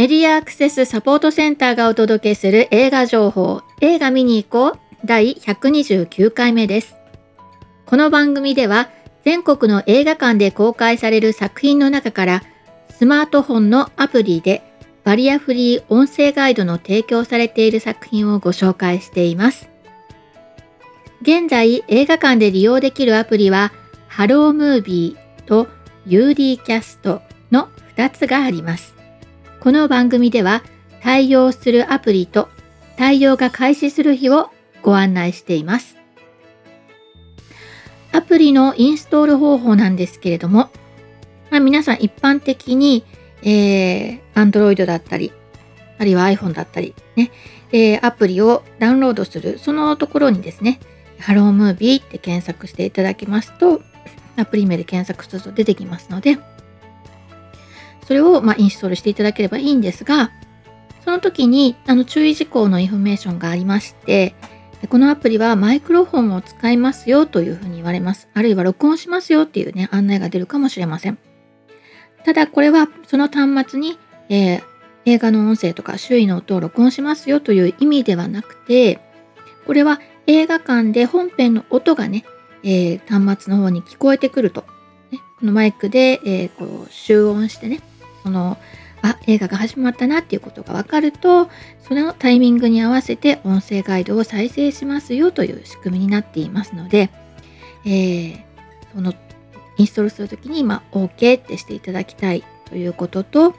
メディアアクセスサポートセンターがお届けする映画情報、映画見に行こう第129回目です。この番組では全国の映画館で公開される作品の中からスマートフォンのアプリでバリアフリー音声ガイドの提供されている作品をご紹介しています。現在映画館で利用できるアプリはハロームービーと UD キャストの2つがあります。この番組では対応するアプリと対応が開始する日をご案内しています。アプリのインストール方法なんですけれども、皆さん一般的に、Android だったり、あるいは iPhone だったり、ね、アプリをダウンロードする、そのところにですね、ハロームービーって検索していただきますと、アプリ名で検索すると出てきますので、それをインストールしていただければいいんですが、その時に注意事項のインフォメーションがありまして、このアプリはマイクロフォンを使いますよというふうに言われます。あるいは録音しますよっていうね、案内が出るかもしれません。ただこれはその端末に、映画の音声とか周囲の音を録音しますよという意味ではなくて、これは映画館で本編の音がね、端末の方に聞こえてくると、ね、このマイクで、こう集音してね、映画が始まったなっていうことが分かると、そのタイミングに合わせて音声ガイドを再生しますよという仕組みになっていますので、そのインストールするときに、OK ってしていただきたいということと、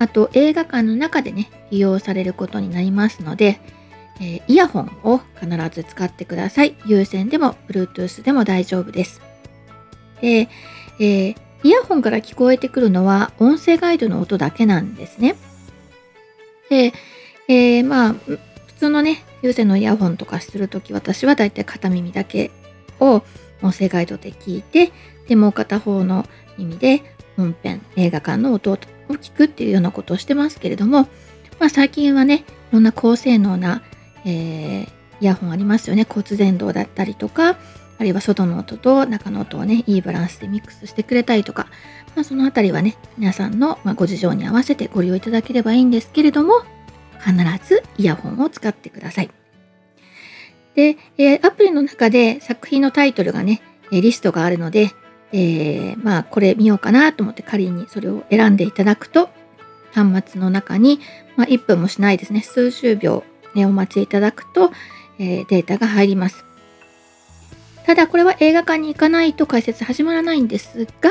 あと映画館の中でね、利用されることになりますので、イヤホンを必ず使ってください。有線でも Bluetooth でも大丈夫です。で、イヤホンから聞こえてくるのは音声ガイドの音だけなんですね。で、普通のね、有線のイヤホンとかするとき、私はだいたい片耳だけを音声ガイドで聞いて、で、もう片方の耳で本編、映画館の音を聞くっていうようなことをしてますけれども、最近はね、いろんな高性能な、イヤホンありますよね。骨伝導だったりとか、あるいは外の音と中の音をね、いいバランスでミックスしてくれたりとか、そのあたりはね、皆さんのご事情に合わせてご利用いただければいいんですけれども、必ずイヤホンを使ってください。で、アプリの中で作品のタイトルがね、リストがあるので、これ見ようかなと思って仮にそれを選んでいただくと、端末の中に、1分もしないですね、数十秒、ね、お待ちいただくと、データが入ります。ただこれは映画館に行かないと解説始まらないんですが、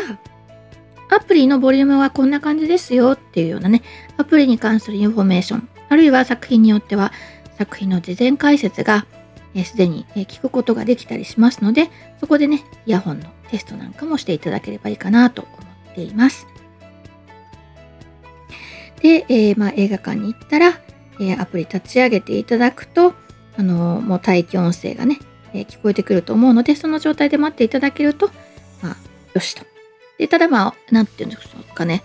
アプリのボリュームはこんな感じですよっていうようなね、アプリに関するインフォメーション、あるいは作品によっては作品の事前解説がすでに聞くことができたりしますので、そこでね、イヤホンのテストなんかもしていただければいいかなと思っています。で、映画館に行ったら、アプリ立ち上げていただくと、もう待機音声がね、聞こえてくると思うので、その状態で待っていただけると、よしと。で、ただなんていうんでしょうかね、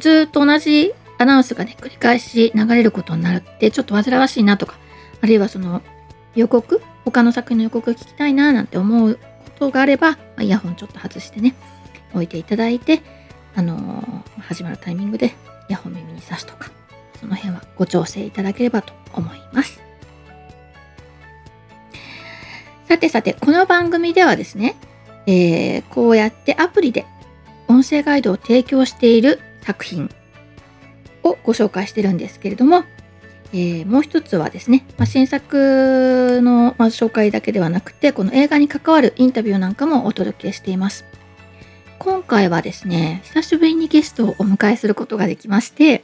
ずっと同じアナウンスがね、繰り返し流れることになって、ちょっと煩わしいなとか、あるいはその予告、他の作品の予告聞きたいななんて思うことがあれば、イヤホンちょっと外してね、置いていただいて、始まるタイミングでイヤホン耳に挿すとか、その辺はご調整いただければと思います。さて、この番組ではですね、こうやってアプリで音声ガイドを提供している作品をご紹介しているんですけれども、もう一つはですね、新作の紹介だけではなくて、この映画に関わるインタビューなんかもお届けしています。今回はですね、久しぶりにゲストをお迎えすることができまして、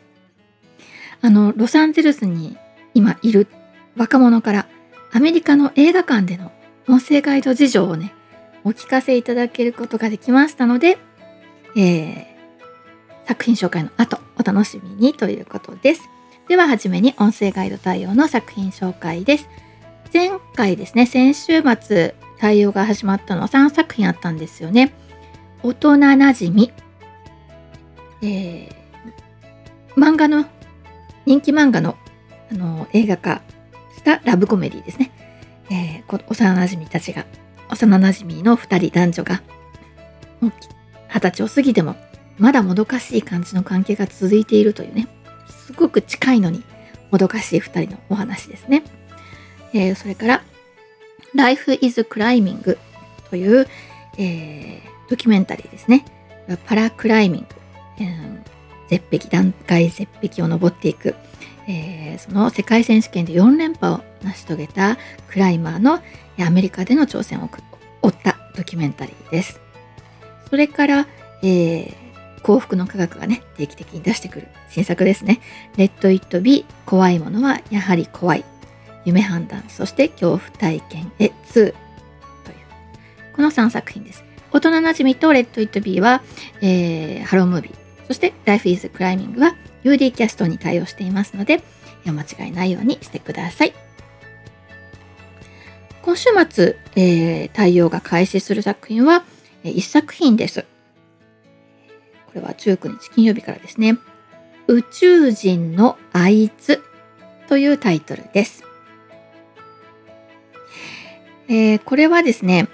ロサンゼルスに今いる若者からアメリカの映画館での音声ガイド事情をね、お聞かせいただけることができましたので、作品紹介の後、お楽しみにということです。では、はじめに音声ガイド対応の作品紹介です。前回ですね、先週末、対応が始まったのは3作品あったんですよね。大人なじみ、漫画の、人気漫画の、映画化したラブコメディですね。幼馴染たちが、幼馴染の2人男女が、もう20歳を過ぎてもまだもどかしい感じの関係が続いているというね、すごく近いのにもどかしい2人のお話ですね。それから「Life is Climbing」という、ドキュメンタリーですね。パラクライミング、絶壁、断崖絶壁を登っていく、その世界選手権で4連覇を成し遂げたクライマーのアメリカでの挑戦を追ったドキュメンタリーです。それから、幸福の科学がね定期的に出してくる新作ですね。レッド・イット・ビー、怖いものはやはり怖い、夢判断、そして恐怖体験へ2という、この3作品です。大人なじみとレッド・イット・ビーは、ハロームービー、そして Life is Climbing は UD キャストに対応していますのでお間違いないようにしてください。今週末、対応が開始する作品は1作品です。これは19日金曜日からですね。宇宙人のあいつというタイトルです。これはですね、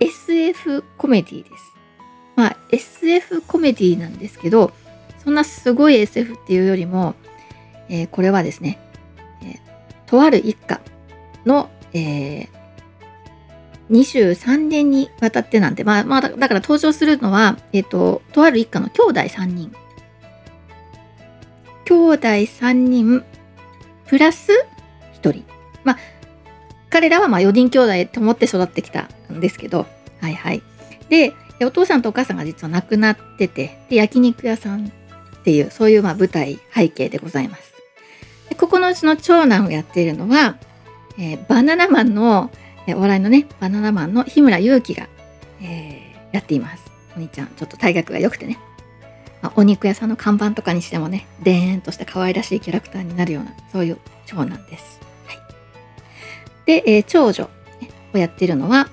SF コメディです。まあ SF コメディなんですけど、そんなすごい SF っていうよりも、これはですね、とある一家の、23年にわたってなんで、だから登場するのは、とある一家の兄弟3人プラス1人、彼らは4人兄弟と思って育ってきたんですけど、はいはい。で、お父さんとお母さんが実は亡くなってて、で焼肉屋さんっていう、そういう舞台背景でございます。でここのうちの長男をやっているのは、バナナマンの、お笑いのね、バナナマンの日村勇紀が、やっています。お兄ちゃん、ちょっと体格が良くてね、お肉屋さんの看板とかにしてもね、でーんとした可愛らしいキャラクターになるような、そういう長男です。で、長女をやっているのは、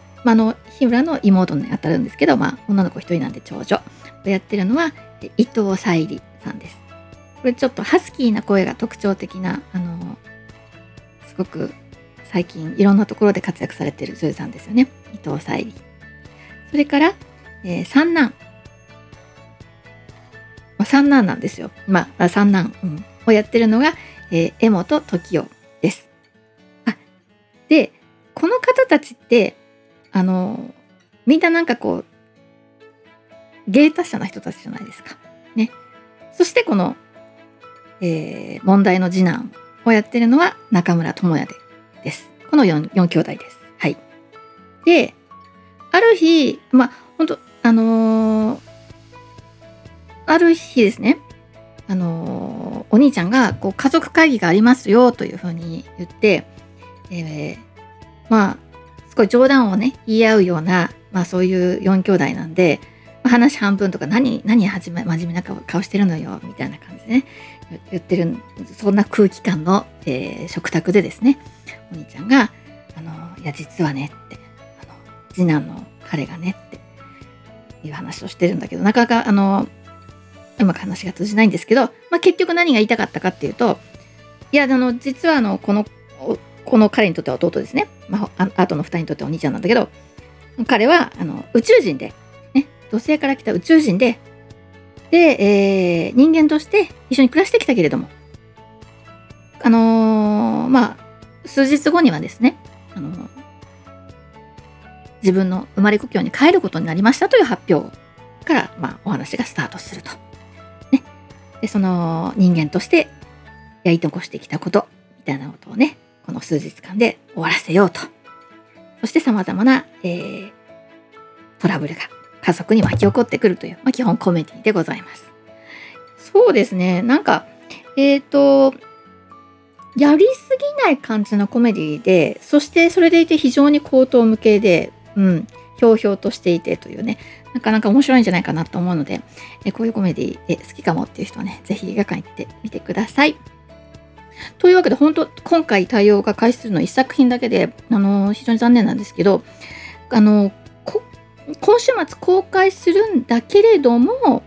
日村の妹に当たるんですけど、女の子一人なんで長女をやってるのは伊藤沙莉さんです。これちょっとハスキーな声が特徴的な、すごく最近いろんなところで活躍されている女優さんですよね、伊藤沙莉。それから、三男、三男なんですよ。三男、をやってるのが、江本時生です。で、この方たちって、みんななんかこう、芸達者な人たちじゃないですか。ね。そしてこの、問題の次男をやってるのは中村智也です。この 4兄弟です。はい。で、ある日、ある日ですね、お兄ちゃんがこう家族会議がありますよというふうに言って、すごい冗談をね言い合うような、そういう4兄弟なんで、話半分とか何真面目な顔してるのよみたいな感じでね言ってる、そんな空気感の、食卓でですね、お兄ちゃんがいや実はねって、次男の彼がねっていう話をしてるんだけど、なかなかうまく話が通じないんですけど、結局何が言いたかったかっていうと、いや実はこの彼にとっては弟ですね。あとの2人にとってはお兄ちゃんなんだけど、彼は宇宙人で、ね、土星から来た宇宙人で、人間として一緒に暮らしてきたけれども、数日後にはですね、自分の生まれ故郷に帰ることになりましたという発表から、お話がスタートすると。ね、でその人間としてやり残してきたことみたいなことをね、この数日間で終わらせようと。そしてさまざまな、トラブルが家族に巻き起こってくるという、基本コメディでございます。そうですね。なんかやりすぎない感じのコメディで、そしてそれでいて非常に荒唐無稽で、ひょうひょうとしていてというね、なかなか面白いんじゃないかなと思うので、こういうコメディ好きかもっていう人はね、ぜひ映画館行ってみてください。というわけで、本当今回対応が開始するの1作品だけで、非常に残念なんですけど、今週末公開するんだけれども、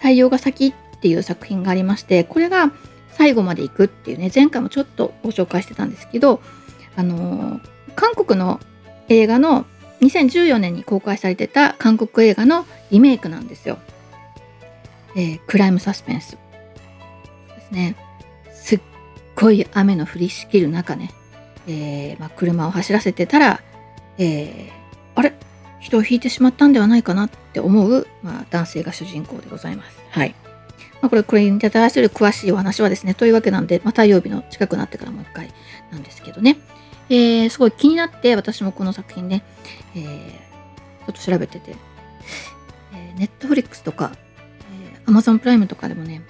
対応が先っていう作品がありまして、これが最後まで行くっていうね、前回もちょっとご紹介してたんですけど、韓国の映画の2014年に公開されてた韓国映画のリメイクなんですよ。クライムサスペンス。ですね、すっごい雨の降りしきる中ね、車を走らせてたら、あれ人を引いてしまったんではないかなって思う、男性が主人公でございます。はい。これに対する詳しいお話はですね、というわけなんで、誕生日の近くなってからもう一回なんですけどね、すごい気になって私もこの作品ね、ちょっと調べてて、Netflix とか、Amazon プライムとかでもね、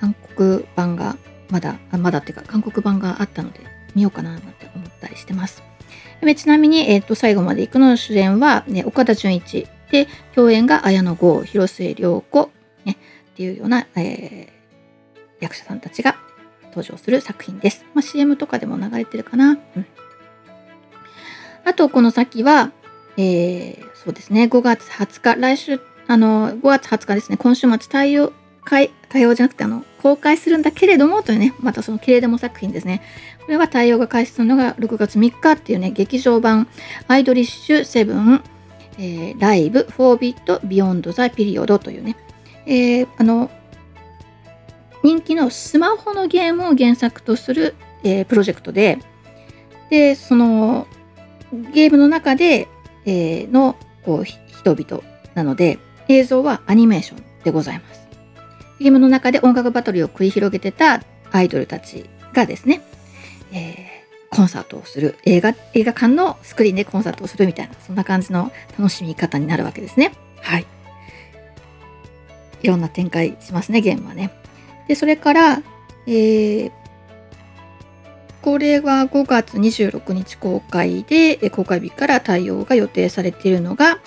韓国版があったので、見ようかななんて思ったりしてます。ちなみに、最後まで行くの主演は、岡田准一で、共演が綾野剛、広末涼子、っていうような、役者さんたちが登場する作品です。CM とかでも流れてるかな。あと、この先は、そうですね、5月20日、来週、5月20日ですね、今週末、公開するんだけれどもというね、またそのけれども作品ですね。これは対応が開始するのが6月3日っていうね、劇場版アイドリッシュセブン、ライブ、フォービット、ビヨンドザピリオドというね、人気のスマホのゲームを原作とする、プロジェクトで、そのゲームの中で、のこう人々なので、映像はアニメーションでございます。ゲームの中で音楽バトルを繰り広げてたアイドルたちがですね、コンサートをする、映画館のスクリーンでコンサートをするみたいな、そんな感じの楽しみ方になるわけですね。はい。いろんな展開しますね、ゲームはね。で、それから、これは5月26日公開で、公開日から対応が予定されているのが、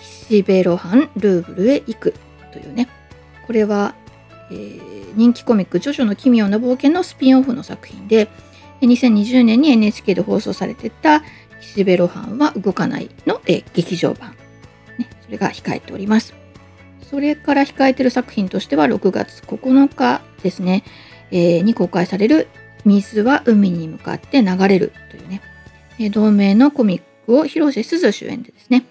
岸辺露伴ルーブルへ行くというね、これは、人気コミックジョジョの奇妙な冒険のスピンオフの作品で、2020年に NHK で放送されてた岸辺露伴は動かないの、劇場版、それが控えております。それから控えている作品としては6月9日ですね、に公開される水は海に向かって流れるというね、同名のコミックを広瀬すず主演でですね、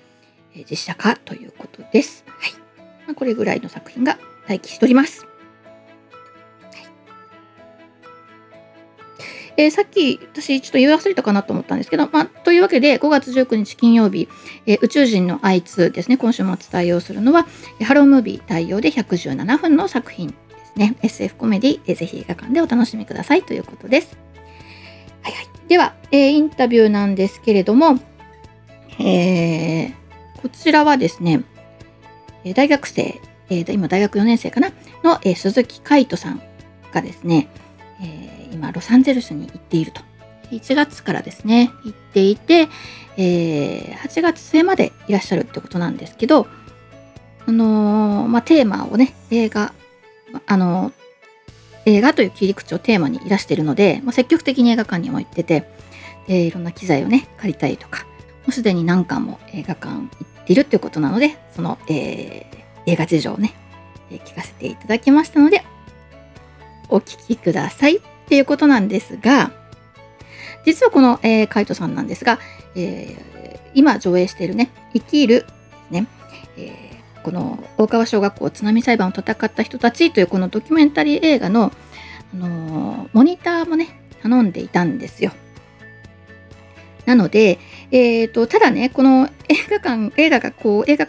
実写化ということです。はい。これぐらいの作品が待機しております。はい。さっき私ちょっと言い忘れたかなと思ったんですけど、というわけで5月19日金曜日、宇宙人のあいつですね、今週末対応するのはハロームービー対応で117分の作品ですね、SF コメディ、ぜひ映画館でお楽しみくださいということです。はいはい。では、インタビューなんですけれども、こちらはですね、大学生、今大学4年生かなの鈴木海斗さんがですね、今ロサンゼルスに行っていると。1月からですね行っていて、8月末までいらっしゃるってことなんですけど、テーマをね、映画という切り口をテーマにいらしているので、積極的に映画館にも行ってて、いろんな機材をね借りたりとか、もうすでに何巻も映画館行っているということなので、その、映画事情をね、聞かせていただきましたので、お聞きくださいっていうことなんですが、実はこの、海斗さんなんですが、今上映しているね、生きるですね、この大川小学校津波裁判を戦った人たちというこのドキュメンタリー映画の、モニターもね、頼んでいたんですよ。なので、ただね、この映画館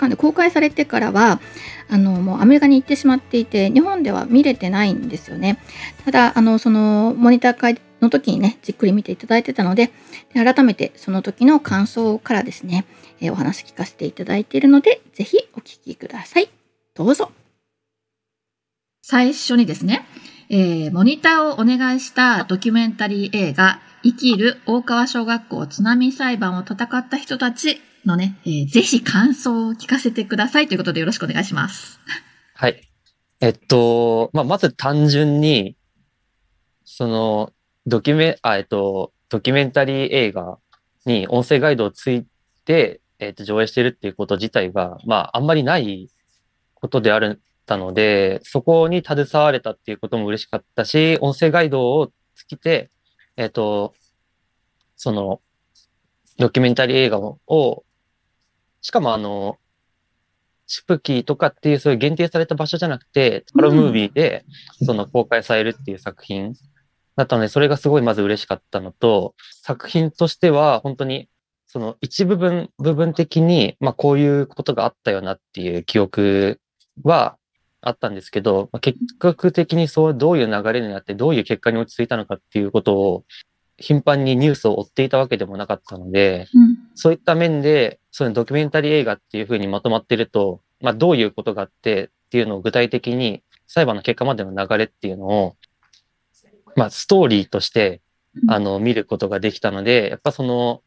で公開されてからは、もうアメリカに行ってしまっていて、日本では見れてないんですよね。ただ、そのモニター会の時にね、じっくり見ていただいてたので、改めてその時の感想からですね、お話聞かせていただいているので、ぜひお聞きください。どうぞ。最初にですね、モニターをお願いしたドキュメンタリー映画、生きる大川小学校津波裁判を戦った人たちのね、ぜひ感想を聞かせてくださいということでよろしくお願いします。はい。まず単純に、ドキュメンタリー映画に音声ガイドをついて、上映しているっていうこと自体が、あんまりないことであったので、そこに携われたっていうことも嬉しかったし、音声ガイドをつけて、そのドキュメンタリー映画をしかもチプキーとかっていうそういう限定された場所じゃなくて、ハロームービーでその公開されるっていう作品だったので、それがすごいまず嬉しかったのと、作品としては本当にその一部分的に、まあこういうことがあったよなっていう記憶はあったんですけど、結局的にそうどういう流れになってどういう結果に落ち着いたのかっていうことを頻繁にニュースを追っていたわけでもなかったので、うん、そういった面でそのドキュメンタリー映画っていう風にまとまってると、まあどういうことがあってっていうのを具体的に裁判の結果までの流れっていうのを、まあストーリーとして見ることができたので、やっぱその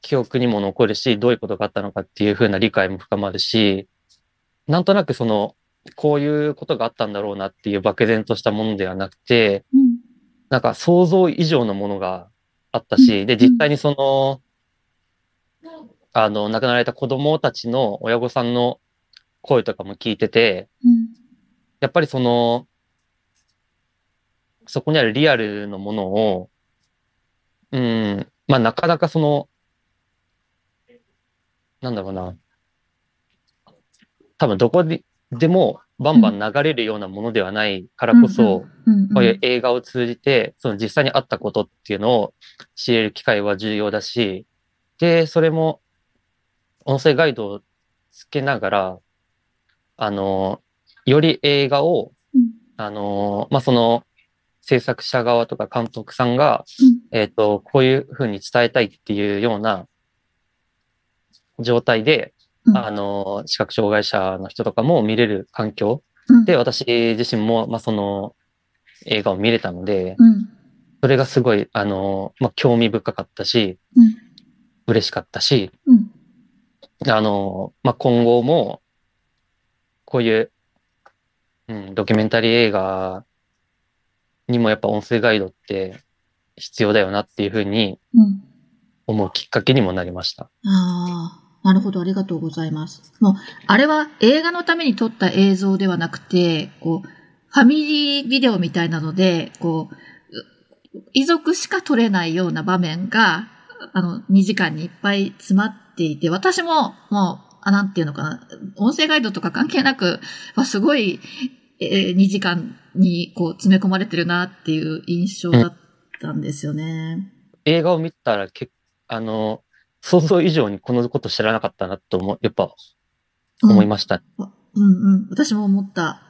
記憶にも残るし、どういうことがあったのかっていう風な理解も深まるし、なんとなくそのこういうことがあったんだろうなっていう漠然としたものではなくて、うん、なんか想像以上のものがあったし、うん、で実際にその亡くなられた子供たちの親御さんの声とかも聞いてて、うん、やっぱりそのそこにあるリアルのものを、うん、まあなかなかそのなんだろうな、多分どこでもバンバン流れるようなものではないからこそ、こういう映画を通じてその実際にあったことっていうのを知れる機会は重要だし、でそれも音声ガイドをつけながらより映画をまあその制作者側とか監督さんがこういうふうに伝えたいっていうような状態で、うん、視覚障害者の人とかも見れる環境で、うん、私自身も、まあ、その映画を見れたので、うん、それがすごい、まあ、興味深かったし、うん、嬉しかったし、うん、まあ、今後も、こういう、うん、ドキュメンタリー映画にもやっぱ音声ガイドって必要だよなっていうふうに思うきっかけにもなりました。ああ。なるほど、ありがとうございます。もう、あれは映画のために撮った映像ではなくて、こう、ファミリービデオみたいなので、こう、遺族しか撮れないような場面が、2時間にいっぱい詰まっていて、私も、もう、なんていうのかな、音声ガイドとか関係なく、すごい、2時間に、こう、詰め込まれてるなっていう印象だったんですよね。映画を見たら、想像以上にこのこと知らなかったなとやっぱ思いました、うん。うんうん。私も思った。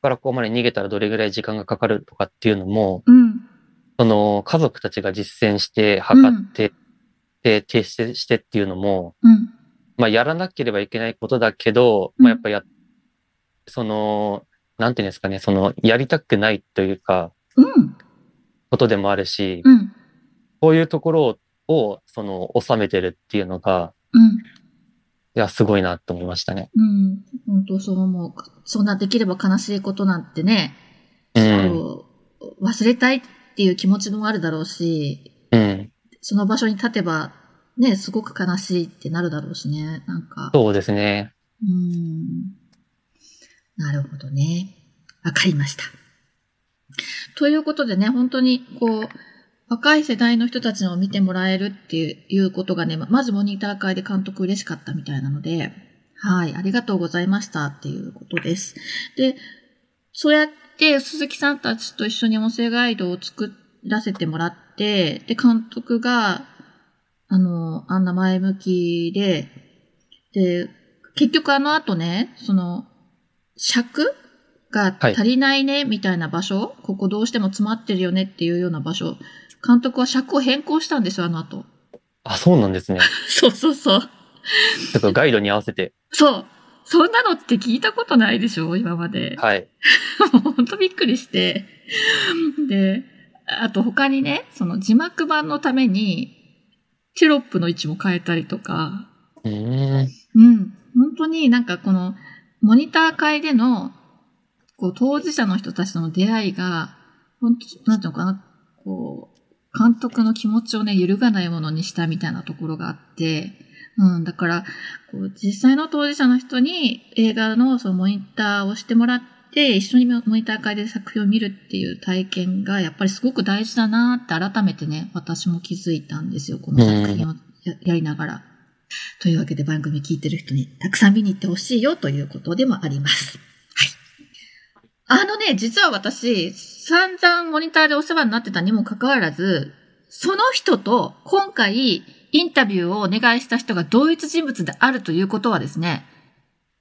からここまで逃げたらどれぐらい時間がかかるとかっていうのも、うん、その家族たちが実践して測って、うん、で提出してっていうのも、うん、まあやらなければいけないことだけど、うん、まあやっぱそのなんていうんですかね、そのやりたくないというか、うん、ことでもあるし、うん、こういうところをその収めてるっていうのが、うん、いやすごいなと思いましたね。うん、本当そう思う。そんなできれば悲しいことなんてね、うん、忘れたいっていう気持ちもあるだろうし、うん、その場所に立てばねすごく悲しいってなるだろうしね、なんか。そうですね。なるほどね。わかりました。ということでね、本当にこう。若い世代の人たちのを見てもらえるっていうことがね、まずモニター会で監督嬉しかったみたいなので、はい、ありがとうございましたっていうことです。で、そうやって鈴木さんたちと一緒に音声ガイドを作らせてもらって、で、監督が、あんな前向きで、で、結局あの後ね、その、尺が足りないね、みたいな場所、はい、ここどうしても詰まってるよねっていうような場所、監督は尺を変更したんですよ、あの後。あ、そうなんですね。そうそうそう。だからガイドに合わせて。そう。そんなのって聞いたことないでしょ、今まで。はい。もうほんとびっくりして。で、あと他にね、その字幕版のために、テロップの位置も変えたりとか。うん。本当になんかこの、モニター界での、こう、当事者の人たちとの出会いが、本当なんていうのかな、こう、監督の気持ちをね、揺るがないものにしたみたいなところがあって、うん、だから、こう、実際の当事者の人に映画のそのモニターをしてもらって、一緒にモニター会で作品を見るっていう体験が、やっぱりすごく大事だなって改めてね、私も気づいたんですよ、この作品をやりながら。というわけで番組聞いてる人にたくさん見に行ってほしいよということでもあります。はい。実は私、散々モニターでお世話になってたにもかかわらず、その人と今回インタビューをお願いした人が同一人物であるということはですね、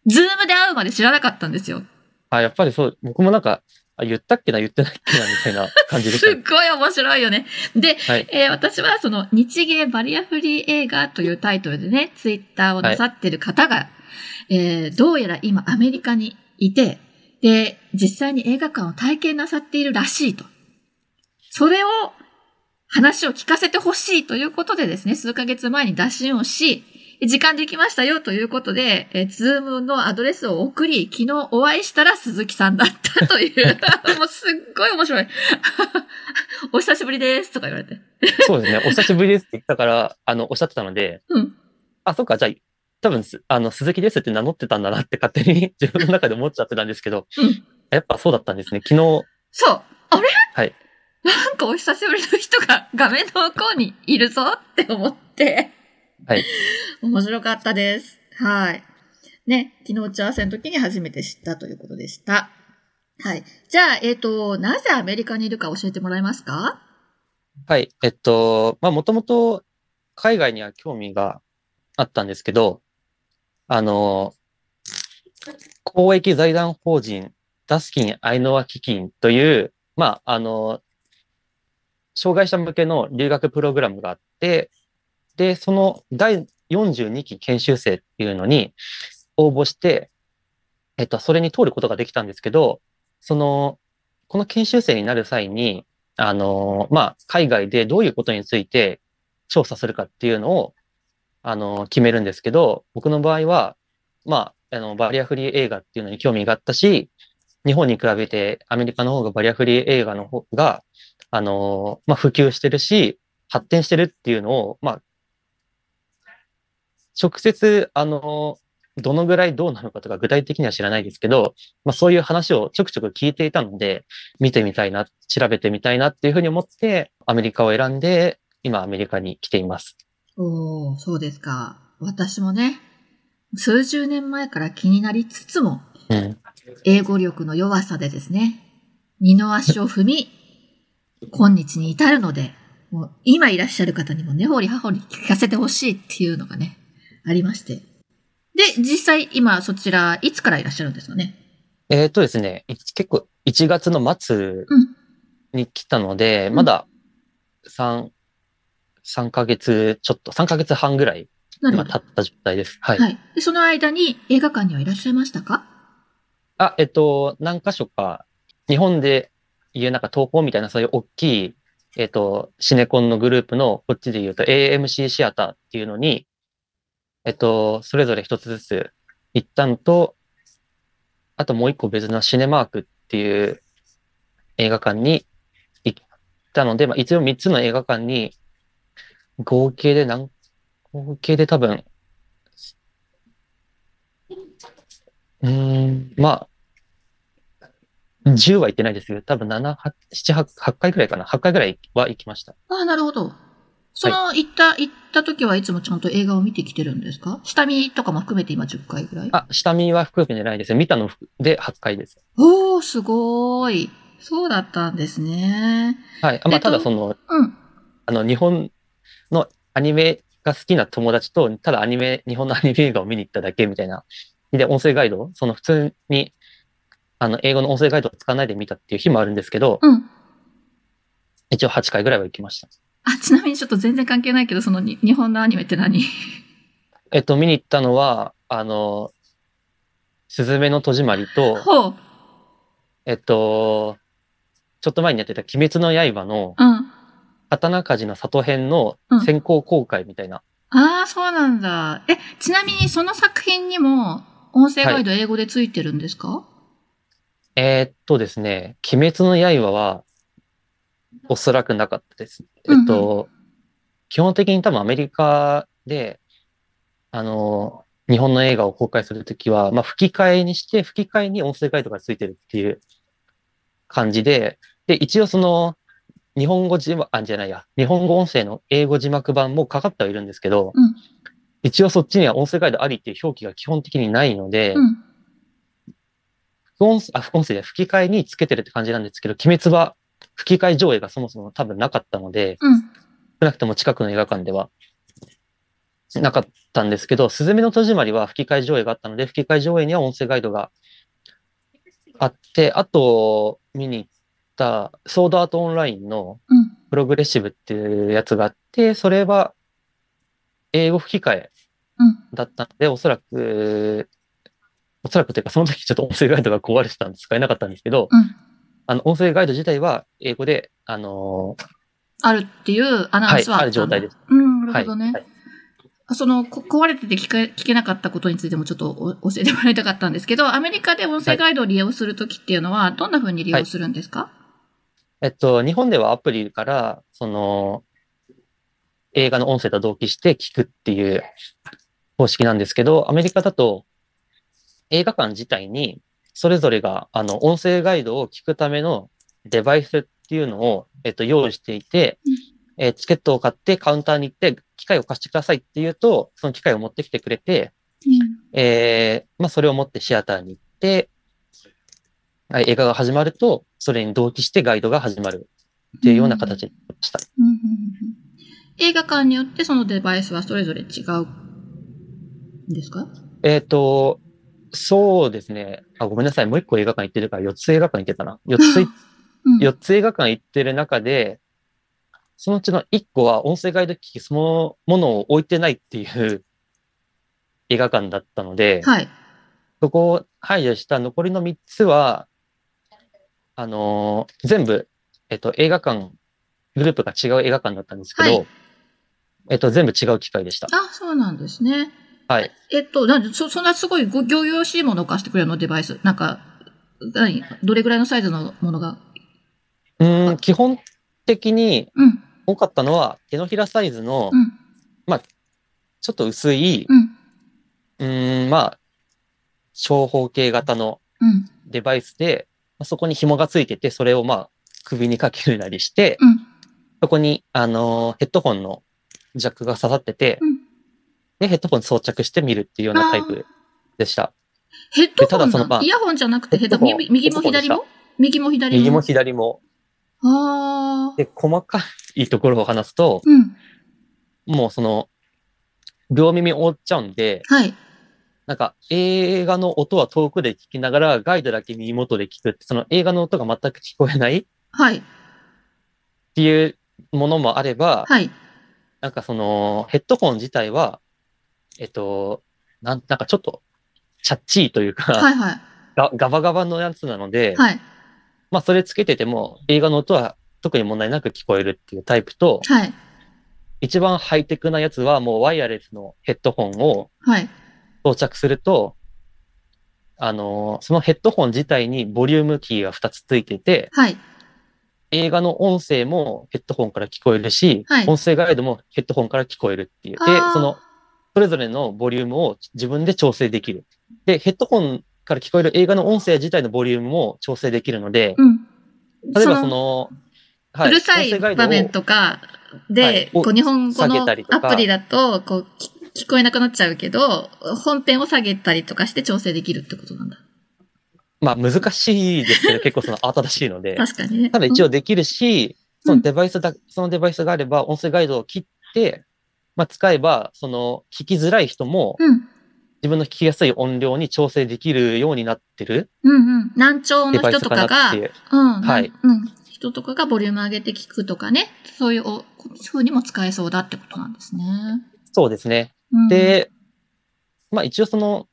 ズームで会うまで知らなかったんですよ。あ、やっぱりそう、僕もなんか、言ったっけな言ってないっけなみたいな感じでした、ね、すっごい面白いよね。で、はい、私はその日芸バリアフリー映画というタイトルでね、ツイッターをなさってる方が、はい、どうやら今アメリカにいて、で、実際に映画館を体験なさっているらしいと。それを話を聞かせてほしいということでですね、数ヶ月前に打診をし、時間できましたよということで、ズームのアドレスを送り、昨日お会いしたら鈴木さんだったという、もうすっごい面白い。お久しぶりですとか言われて。そうですね、お久しぶりですって言ったから、おっしゃってたので、うん、あ、そっか、じゃあ、多分鈴木ですって名乗ってたんだなって勝手に自分の中で思っちゃってたんですけど、うん、やっぱそうだったんですね、昨日。そう、あれ？はい。なんかお久しぶりの人が画面の向こうにいるぞって思って。はい。面白かったです。はい。ね、昨日打ち合わせの時に初めて知ったということでした。はい。じゃあ、なぜアメリカにいるか教えてもらえますか？はい。もともと海外には興味があったんですけど、公益財団法人ダスキン・アイノワ基金という、障害者向けの留学プログラムがあって、で、その第42期研修生っていうのに応募して、それに通ることができたんですけど、この研修生になる際に、海外でどういうことについて調査するかっていうのを、決めるんですけど、僕の場合は、バリアフリー映画っていうのに興味があったし、日本に比べてアメリカの方がバリアフリー映画の方が、普及してるし、発展してるっていうのを、直接、どのぐらいどうなのかとか具体的には知らないですけど、そういう話をちょくちょく聞いていたので、見てみたいな、調べてみたいなっていうふうに思って、アメリカを選んで、今アメリカに来ています。おー、そうですか。私もね、数十年前から気になりつつも、うん、英語力の弱さでですね、二の足を踏み、今日に至るので、もう今いらっしゃる方にも根掘り葉掘り聞かせてほしいっていうのがね、ありまして。で、実際今そちら、いつからいらっしゃるんですかね？ですね、結構1月の末に来たので、まだ3ヶ月ちょっと、3ヶ月半ぐらい今経った状態です。はい。はい。で、その間に映画館にはいらっしゃいましたか？何箇所か、日本で言うなんか東宝みたいなそういう大きいシネコンのグループの、こっちで言うと AMC シアターっていうのに、それぞれ一つずつ行ったのと、あともう一個別のシネマークっていう映画館に行ったので、一応3つの映画館に合計で多分、10は行ってないですけど、多分8回くらいかな。8回くらいは行きました。ああ、なるほど。行った時はいつもちゃんと映画を見てきてるんですか？下見とかも含めて今10回ぐらい？あ、下見は含めてないですね。見たので8回です。おー、すごーい。そうだったんですね。はい。ただうん。日本のアニメが好きな友達と、ただ日本のアニメ映画を見に行っただけみたいな。で、音声ガイド、普通に、英語の音声ガイドを使わないで見たっていう日もあるんですけど、うん、一応8回ぐらいは行きました。あ、ちなみにちょっと全然関係ないけど、日本のアニメって何？見に行ったのは、すずめの戸締まりと、ほう。ちょっと前にやってた鬼滅の刃の、うん、刀鍛冶の里編の先行公開みたいな。うん、ああ、そうなんだ。ちなみにその作品にも、音声ガイド英語でついてるんですか？はい、ですね、鬼滅の刃は、おそらくなかったです。うんうん、基本的に多分アメリカで、日本の映画を公開するときは、吹き替えに音声ガイドがついてるっていう感じで、で、一応日本語音声の英語字幕版もかかってはいるんですけど、うん、一応そっちには音声ガイドありっていう表記が基本的にないので、うん、吹き替えにつけてるって感じなんですけど、鬼滅は吹き替え上映がそもそも多分なかったので、うん、少なくとも近くの映画館ではなかったんですけど、すずめの戸締まりは吹き替え上映があったので、吹き替え上映には音声ガイドがあって、あと見に行ったソードアートオンラインのプログレッシブっていうやつがあって、それは英語吹き替えだったので、おそらくというかその時ちょっと音声ガイドが壊れてたんで使えなかったんですけど、うん、音声ガイド自体は英語で、あるっていうアナウンスはあった、はい、ある状態です。うん、なるほどね。はいはい、その壊れてて聞けなかったことについてもちょっと教えてもらいたかったんですけど、アメリカで音声ガイドを利用するときっていうのはどんな風に利用するんですか？はいはい、日本ではアプリからその映画の音声と同期して聞くっていう方式なんですけど、アメリカだと映画館自体にそれぞれが音声ガイドを聞くためのデバイスっていうのを用意していて、チケットを買ってカウンターに行って機械を貸してくださいっていうと、その機械を持ってきてくれて、それを持ってシアターに行って、映画が始まるとそれに同期してガイドが始まるっていうような形でした。うんうんうんうん、映画館によってそのデバイスはそれぞれ違うんですか？そうですね。あ、ごめんなさい。もう一個映画館行ってるから、4つ映画館行ってたな。4つ映画館行ってる中で、そのうちの1個は音声ガイド機器そのものを置いてないっていう映画館だったので、はい、そこを排除した残りの3つは、全部、映画館、グループが違う映画館だったんですけど、はい、全部違う機械でした。あ、そうなんですね。はい。そんなすごい仰々しいものを貸してくれるの、デバイス。なんか、どれぐらいのサイズのものが？基本的に多かったのは、手のひらサイズの、ちょっと薄い、長方形型のデバイスで、そこに紐がついてて、それを首にかけるなりして、そこに、ヘッドホンのジャックが刺さってて、で、ヘッドホン装着して見るっていうようなタイプでした。ヘッドホンだ、イヤホンじゃなくてヘッドホン、右も左も？右も左も。ああ。で、細かいところを話すと、もうその、両耳覆っちゃうんで、はい、なんか映画の音は遠くで聞きながら、ガイドだけ耳元で聞くって、その映画の音が全く聞こえない、はい、っていうものもあれば、はい、なんかその、ヘッドホン自体は、なんかちょっと、チャッチーというか、はいはい、ガバガバのやつなので、はい、それつけてても映画の音は特に問題なく聞こえるっていうタイプと、はい、一番ハイテクなやつはもうワイヤレスのヘッドホンを装着すると、はい、そのヘッドホン自体にボリュームキーが2つついてて、はい、映画の音声もヘッドホンから聞こえるし、はい、音声ガイドもヘッドホンから聞こえるっていう。で、それぞれのボリュームを自分で調整できる。で、ヘッドホンから聞こえる映画の音声自体のボリュームも調整できるので、例えばうるさい場面とかで、日本語のアプリだと聞こえなくなっちゃうけど、本編を下げたりとかして調整できるってことなんだ。難しいですけど、結構慌ただしいので。確かにね。ただ一応できるし、そのデバイスがあれば音声ガイドを切って、使えば、聞きづらい人も、自分の聞きやすい音量に調整できるようになってる。難聴の人とかが、人とかがボリューム上げて聞くとかね、そういう風にも使えそうだってことなんですね。そうですね。で、一応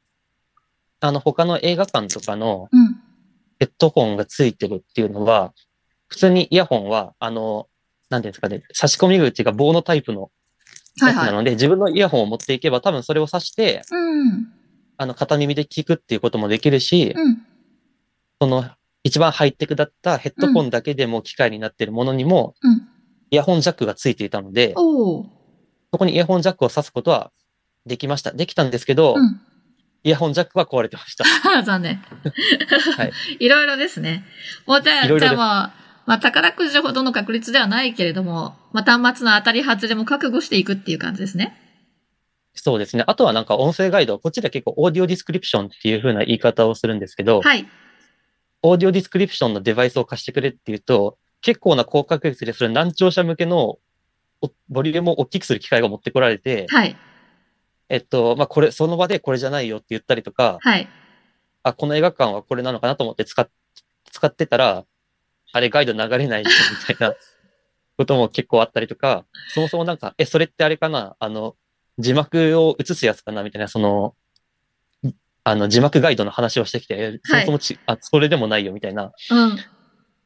他の映画館とかの、ヘッドホンがついてるっていうのは、普通にイヤホンは、なんていうんですかね、差し込み口が棒のタイプの、なので、自分のイヤホンを持っていけば多分それを挿して、片耳で聞くっていうこともできるし、一番ハイテクだったヘッドホンだけでも機械になっているものにも、イヤホンジャックがついていたので、そこにイヤホンジャックを挿すことはできました。できたんですけど、イヤホンジャックは壊れてました。残念。いろいろですね。宝くじほどの確率ではないけれども、端末の当たり外れも覚悟していくっていう感じですね。そうですね。あとはなんか音声ガイド、こっちでは結構オーディオディスクリプションっていう風な言い方をするんですけど、はい、オーディオディスクリプションのデバイスを貸してくれっていうと、結構な高確率でそれ難聴者向けのボリュームを大きくする機械が持ってこられて、はい、まあ、これ、その場でこれじゃないよって言ったりとか、はい、あ、この映画館はこれなのかなと思って使ってたら、あれガイド流れないみたいなことも結構あったりとか、そもそもなんか、それってあれかな、字幕を映すやつかなみたいな、その、字幕ガイドの話をしてきて、そもそもそれでもないよみたいな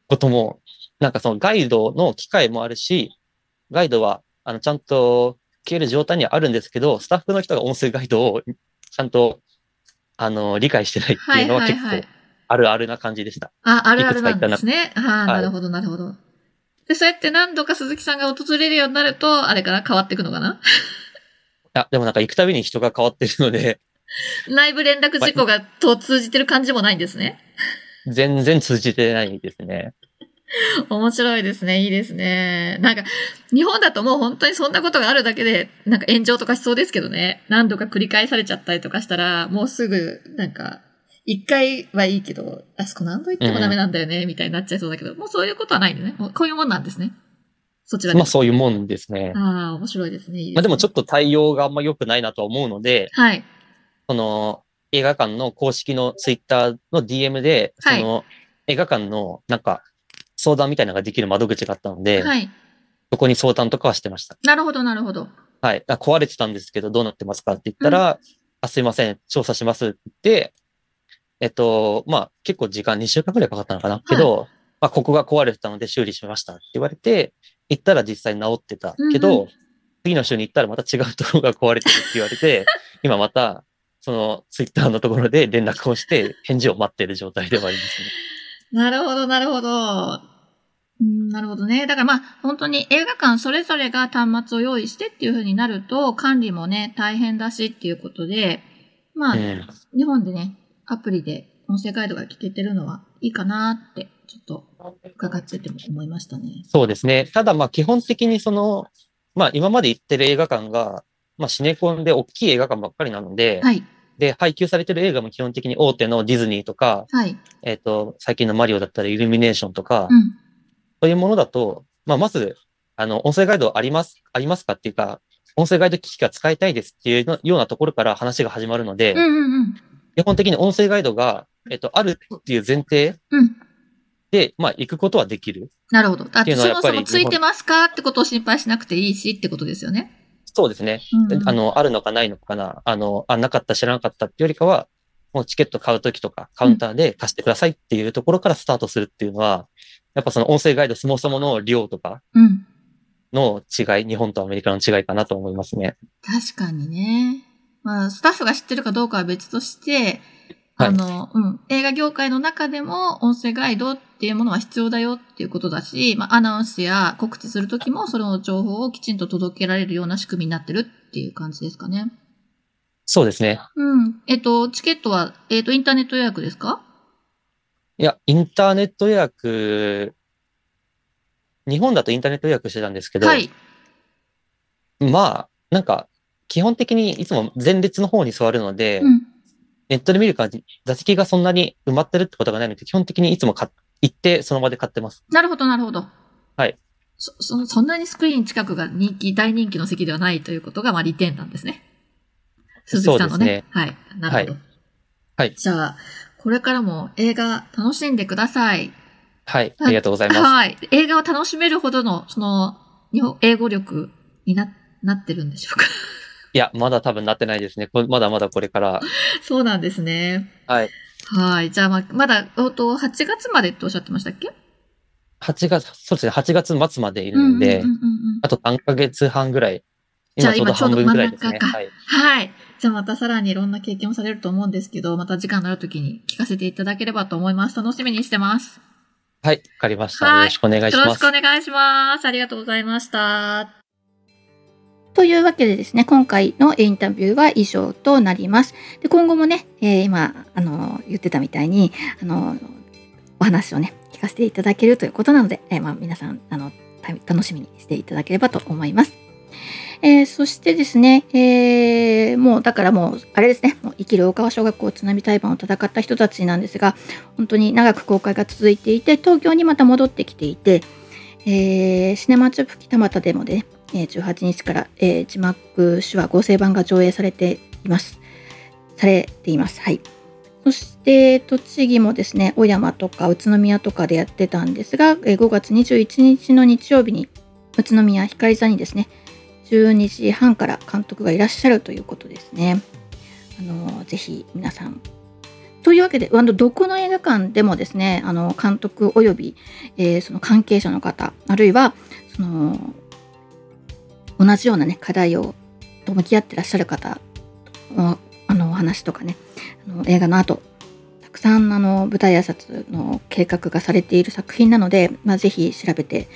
ことも、うん、なんかそのガイドの機会もあるし、ガイドは、ちゃんと聞ける状態にはあるんですけど、スタッフの人が音声ガイドをちゃんと、理解してないっていうのは結構、あるあるな感じでした。はいはいはい、あるあるなんですね。はい、なるほど、なるほど。で、そうやって何度か鈴木さんが訪れるようになると、あれかな、変わっていくのかなあ、でもなんか行くたびに人が変わってるので。内部連絡事項が通じてる感じもないんですね。全然通じてないですね。面白いですね。いいですね。なんか、日本だともう本当にそんなことがあるだけで、なんか炎上とかしそうですけどね。何度か繰り返されちゃったりとかしたら、もうすぐ、なんか、一回はいいけど、あそこ何度言ってもダメなんだよね、みたいになっちゃいそうだけど、うん、もうそういうことはないんでね。こういうもんなんですね。そちらで。まあそういうもんですね。ああ、面白いですね。いいですね。まあでもちょっと対応があんま良くないなとは思うので、はい。その、映画館の公式のツイッターの DM で、はい、その、映画館のなんか、相談みたいなのができる窓口があったので、はい、そこに相談とかはしてました。なるほど、なるほど。はい。壊れてたんですけど、どうなってますかって言ったら、うん、あ、すいません、調査しますって言って、まあ、結構時間2週間くらいかかったのかな、はい、けど、まあ、ここが壊れてたので修理しましたって言われて、行ったら実際治ってたけど、うんうん、次の週に行ったらまた違うところが壊れてるって言われて、今また、そのツイッターのところで連絡をして、返事を待っている状態ではありますね。なるほど、なるほど。なるほどね。だからまあ、本当に映画館それぞれが端末を用意してっていう風になると、管理もね、大変だしっていうことで、まあ、日本でね、アプリで音声ガイドが聞けてるのはいいかなって、ちょっと伺ってても思いましたね。そうですね。ただまあ、基本的にその、まあ、今まで行ってる映画館が、まあ、シネコンで大きい映画館ばっかりなので、はい。で、配給されてる映画も基本的に大手のディズニーとか、はい、最近のマリオだったらイルミネーションとか、うん、そういうものだと、まあ、まず、音声ガイドありますかっていうか、音声ガイド機器が使いたいですっていうようなところから話が始まるので、うんうんうん、基本的に音声ガイドが、あるっていう前提で、うん、まあ、行くことはできる。なるほど。あと、そもそもついてますかってことを心配しなくていいしってことですよね。そうですね。うん、あるのかないのかな。なかった、知らなかったっていうよりかは、もうチケット買うときとか、カウンターで貸してくださいっていうところからスタートするっていうのは、うん、やっぱその音声ガイドそもそもの量とかの違い、うん、日本とアメリカの違いかなと思いますね。確かにね。まあ、スタッフが知ってるかどうかは別として、はい、うん、映画業界の中でも音声ガイドっていうものは必要だよっていうことだし、まあ、アナウンスや告知するときもその情報をきちんと届けられるような仕組みになってるっていう感じですかね。そうですね。うん。チケットは、インターネット予約ですか？いや、インターネット予約、日本だとインターネット予約してたんですけど、はい。まあ、なんか、基本的にいつも前列の方に座るので、うん、ネットで見る感じ、座席がそんなに埋まってるってことがないので、基本的にいつも行って、その場で買ってます。なるほど、なるほど。はい。そんなにスクリーン近くが大人気の席ではないということが、まあ、利点なんですね。鈴木さんのね。そうですね。はい。なるほど。はい。はい。じゃあ、これからも映画楽しんでください。はい。ありがとうございます。はい。映画を楽しめるほどの、その、英語力になってるんでしょうか？いや、まだ多分なってないですね。まだまだこれから。そうなんですね。はい。はい。じゃあ、まだ、8月までっておっしゃってましたっけ？そうですね。8月末までいるんで、あと3ヶ月半ぐらい。じゃあ、今ちょうど真ん中か。はい。はい。じゃあ、またさらにいろんな経験をされると思うんですけど、また時間のある時に聞かせていただければと思います。楽しみにしてます。はい。わかりました。よろしくお願いします。よろしくお願いします。ありがとうございました。というわけでですね、今回のインタビューは以上となります。で、今後もね、今、言ってたみたいに、お話をね、聞かせていただけるということなので、まあ、皆さん、楽しみにしていただければと思います。そしてですね、もうだからもうあれですね、もう生きる大川小学校津波対馬を戦った人たちなんですが、本当に長く公開が続いていて、東京にまた戻ってきていて、シネマチュープ北俣でもね、18日から、字幕手話合成版が上映されています。はい。そして栃木もですね、小山とか宇都宮とかでやってたんですが、5月21日の日曜日に宇都宮光座にですね、12時半から監督がいらっしゃるということですね。ぜひ皆さん。というわけで、どこの映画館でもですね、監督および、その関係者の方、あるいはその同じようなね、課題と向き合ってらっしゃる方のお話とかね、映画の後たくさん舞台挨拶の計画がされている作品なので、ぜひ調べて、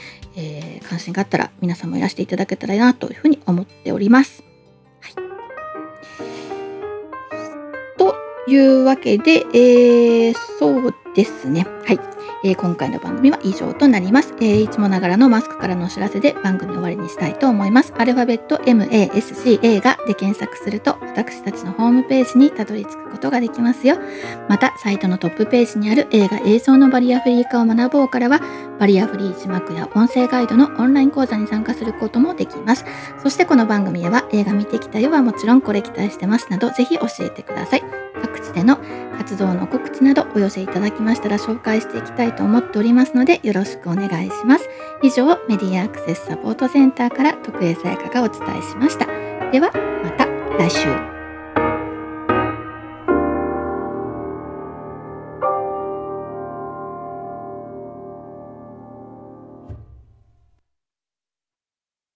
関心があったら皆さんもいらしていただけたらなというふうに思っております。はい、というわけで、そうですね、はい、今回の番組は以上となります。いつもながらのマスクからのお知らせで番組終わりにしたいと思います。アルファベット MASCA がで検索すると、私たちのホームページにたどり着くことができますよ。また、サイトのトップページにある映画映像のバリアフリー化を学ぼうからは、バリアフリー字幕や音声ガイドのオンライン講座に参加することもできます。そしてこの番組では、映画見てきたよはもちろん、これ期待してますなど、ぜひ教えてください。各地での活動の告知などお寄せいただきましたら紹介していきたいと思っておりますので、よろしくお願いします。以上、メディアアクセスサポートセンターから徳江さやかがお伝えしました。ではまた来週。